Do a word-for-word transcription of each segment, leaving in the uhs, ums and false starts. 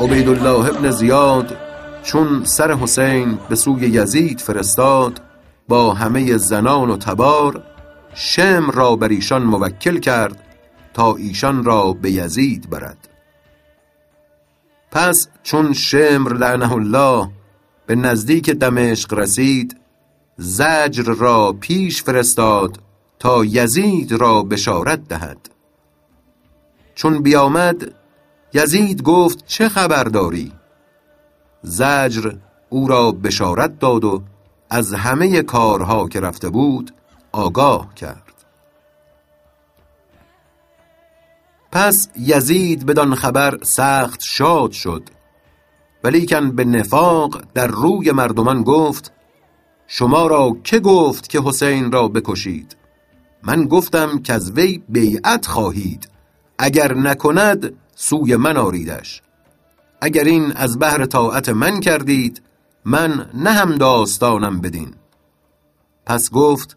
عبید الله ابن زیاد چون سر حسین به سوی یزید فرستاد، با همه زنان و تبار شمر را بر ایشان موکل کرد تا ایشان را به یزید برد. پس چون شمر لعنه الله به نزدیک دمشق رسید، زجر را پیش فرستاد تا یزید را بشارت دهد. چون بیامد، یزید گفت چه خبر داری؟ زجر او را بشارت داد و از همه کارها که رفته بود آگاه کرد. پس یزید بدان خبر سخت شاد شد، ولیکن به نفاق در روی مردمان گفت شما را که گفت که حسین را بکشید؟ من گفتم که از وی بیعت خواهید، اگر نکند سوی من آریدش. اگر این از بهر طاعت من کردید، من نه هم داستانم بدین. پس گفت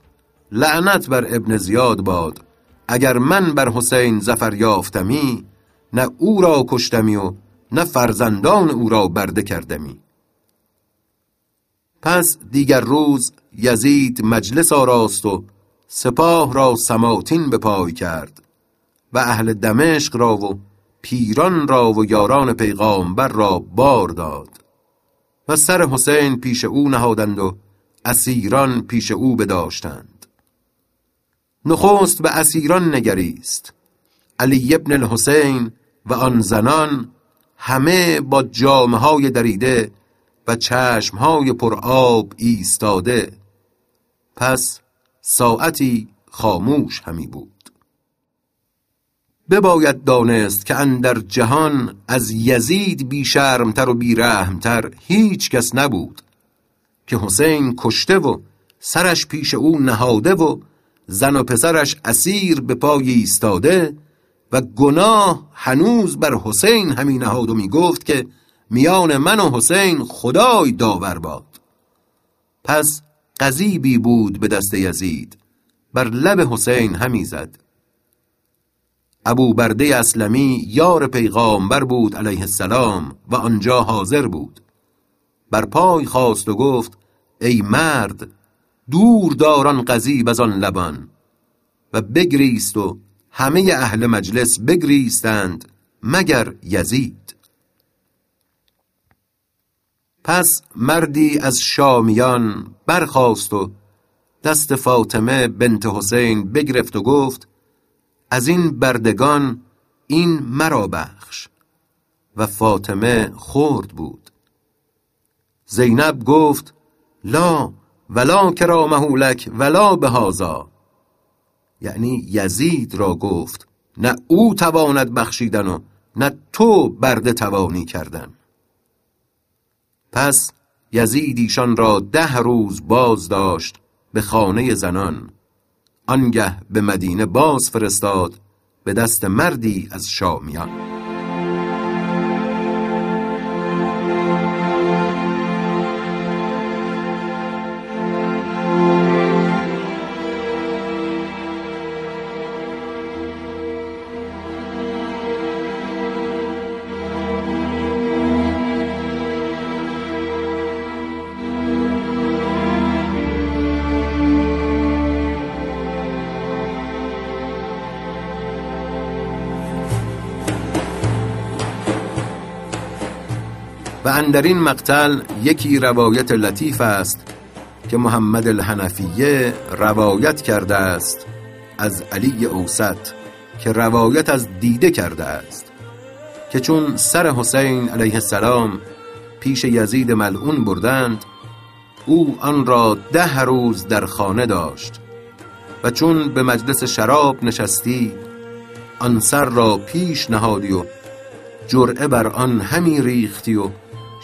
لعنت بر ابن زیاد باد، اگر من بر حسین ظفر یافتمی، نه او را کشتمی و نه فرزندان او را برده کردمی. پس دیگر روز یزید مجلس آراست و سپاه را سماطین به پای کرد و اهل دمشق را و پیران را و یاران پیغامبر را بار داد و سر حسین پیش او نهادند و اسیران پیش او بداشتند. نخست به اسیران نگریست. علی ابن الحسین و آن زنان همه با جامه‌های دریده و چشم‌های پر آب ایستاده. پس ساعتی خاموش همی بود. بباید دانست که اندر جهان از یزید بی شرمتر و بی رحمتر هیچ کس نبود، که حسین کشته و سرش پیش او نهاده و زن و پسرش اسیر به پای ایستاده و گناه هنوز بر حسین همی نهاد و می گفت که میان من و حسین خدای داور باد. پس غضیبی بود به دست یزید، بر لب حسین همی زد. ابو برده اسلمی یار پیغامبر بود علیه السلام و آنجا حاضر بود. بر پای خواست و گفت ای مرد، دور دار آن غضیب از آن لبان. و بگریست و همه اهل مجلس بگریستند مگر یزید. پس مردی از شامیان برخاست و دست فاطمه بنت حسین بگرفت و گفت از این بردگان این مرا بخش. و فاطمه خرد بود. زینب گفت لا ولا کرامه لک ولا بهذا، یعنی یزید را گفت نه او تواند بخشیدن و نه تو برده توانی کردن. پس یزید ایشان را ده روز باز داشت به خانه زنان، آنگه به مدینه باز فرستاد به دست مردی از شامیان. و اندر این مقتل یکی روایت لطیف است که محمد الحنفیه روایت کرده است از علی اوسط که روایت از دیده کرده است، که چون سر حسین علیه السلام پیش یزید ملعون بردند، او آن را ده روز در خانه داشت و چون به مجلس شراب نشستی، آن سر را پیش نهادی و جرعه بر آن همی ریختی و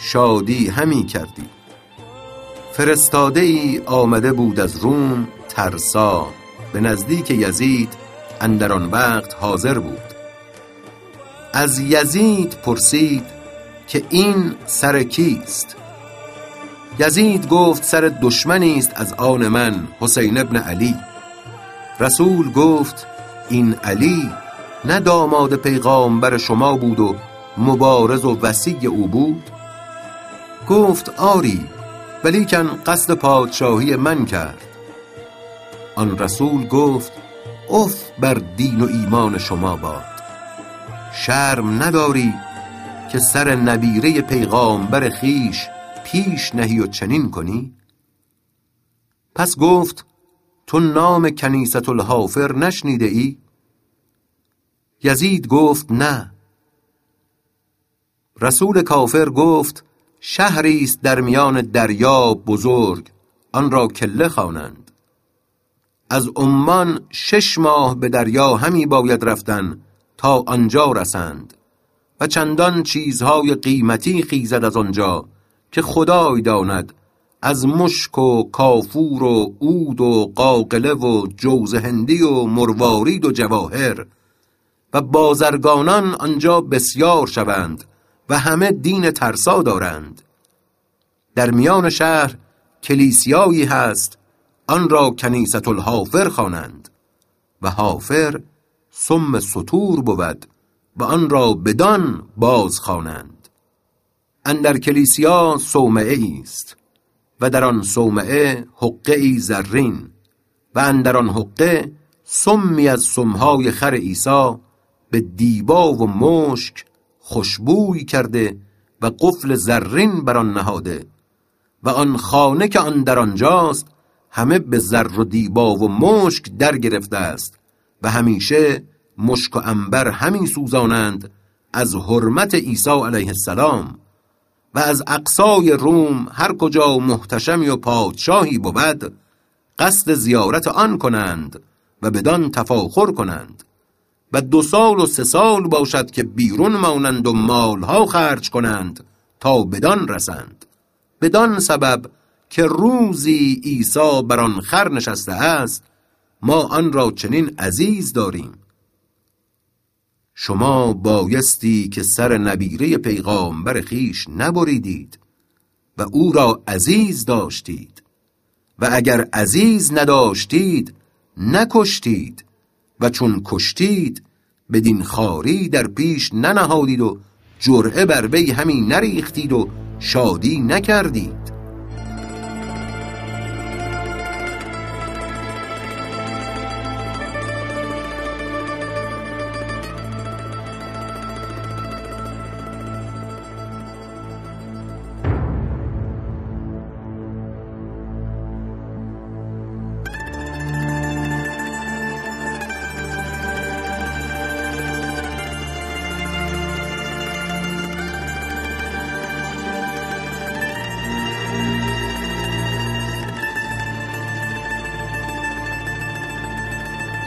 شادی همی کردی. فرستاده ای آمده بود از روم ترسا به نزدیک یزید، اندر آن وقت حاضر بود. از یزید پرسید که این سر کیست؟ یزید گفت سر دشمنی است از آن من، حسین ابن علی. رسول گفت این علی نه داماد پیغامبر شما بود و مبارز و وسیع او بود؟ گفت آری، ولیکن قصد پادشاهی من کرد. آن رسول گفت اف بر دین و ایمان شما باد، شرم نداری که سر نبیره پیغامبر خیش پیش نهی و چنین کنی؟ پس گفت تو نام کنیست الهافر نشنیده ای؟ یزید گفت نه. رسول کافر گفت شهری است در میان دریا بزرگ، آن را کله خوانند. از عمان شش ماه به دریا همی باید رفتن تا آنجا رسند و چندان چیزهای قیمتی خیزد از آنجا که خدای داند از مشک و کافور و عود و قاقله و جوز هندی و مروارید و جواهر، و بازرگانان آنجا بسیار شوند و همه دین ترسا دارند. در میان شهر کلیسیایی هست، آن را کنیست الهافر خوانند و هافر سم سطور بود و آن را بدان باز خوانند. اندر کلیسیا صومعه است و در آن صومعه حقه‌ای زرین و اندر آن حقه سمی از سمهای خر عیسی به دیبا و مشک خوشبوی کرده و قفل زرین بر آن نهاده، و آن خانه که آن در آنجاست همه به زر و دیبا و مشک در گرفته است و همیشه مشک و عنبر همی سوزانند از حرمت عیسی علیه السلام. و از اقصای روم هر کجا محتشمی و پادشاهی بود قصد زیارت آن کنند و بدان تفاخر کنند و دو سال و سه سال باشد که بیرون مانند و مالها خرج کنند تا بدان رسند، بدان سبب که روزی عیسی بر آن خر نشسته است، ما آن را چنین عزیز داریم. شما بایستی که سر نبیره پیغامبر خیش نبریدید و او را عزیز داشتید، و اگر عزیز نداشتید نکشتید، و چون کشتید بدین خواری در پیش ننهادید و جرعه بر وی همین نریختید و شادی نکردید.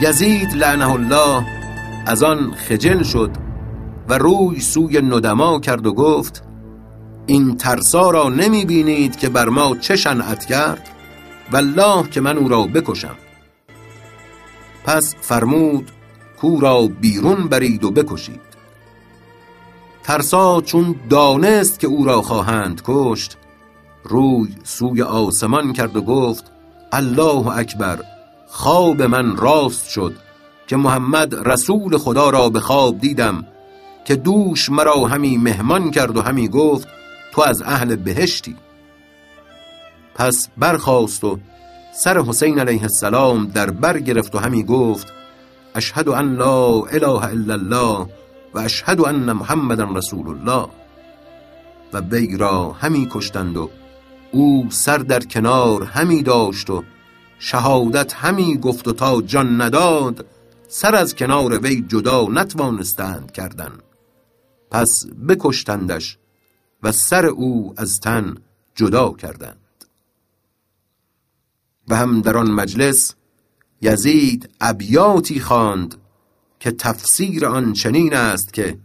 یزید لعنه الله از آن خجل شد و روی سوی ندما کرد و گفت این ترسا را نمی بینید که بر ما چه شنعت کرد؟ والله که من او را بکشم. پس فرمود کو را بیرون برید و بکشید. ترسا چون دانست که او را خواهند کشت روی سوی آسمان کرد و گفت الله اکبر، خواب من راست شد که محمد رسول خدا را به خواب دیدم که دوش مرا همی مهمان کرد و همی گفت تو از اهل بهشتی. پس برخاست و سر حسین علیه السلام در بر گرفت و همی گفت اشهد ان لا اله الا الله و اشهد ان محمدا رسول الله. و وی را همی کشتند و او سر در کنار همی داشت و شهادت همی گفت و تا جان نداد سر از کنار وی جدا نتوانستند کردن. پس بکشتندش و سر او از تن جدا کردند. و هم در آن مجلس یزید ابیاتی خواند که تفسیر آن چنین است که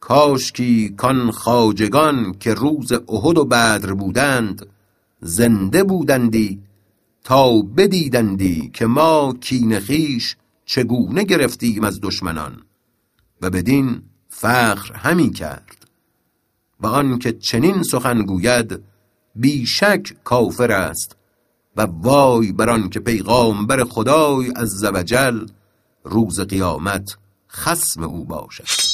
کاشکی کان خواجگان که روز احد و بدر بودند زنده بودندی تا بدیدندی که ما کین خویش چگونه گرفتیم از دشمنان، و بدین فخر همی کرد. و آن که چنین سخن گوید بیشک کافر است، و وای بر آن که پیغامبر خدای عزوجل روز قیامت خصم او باشد.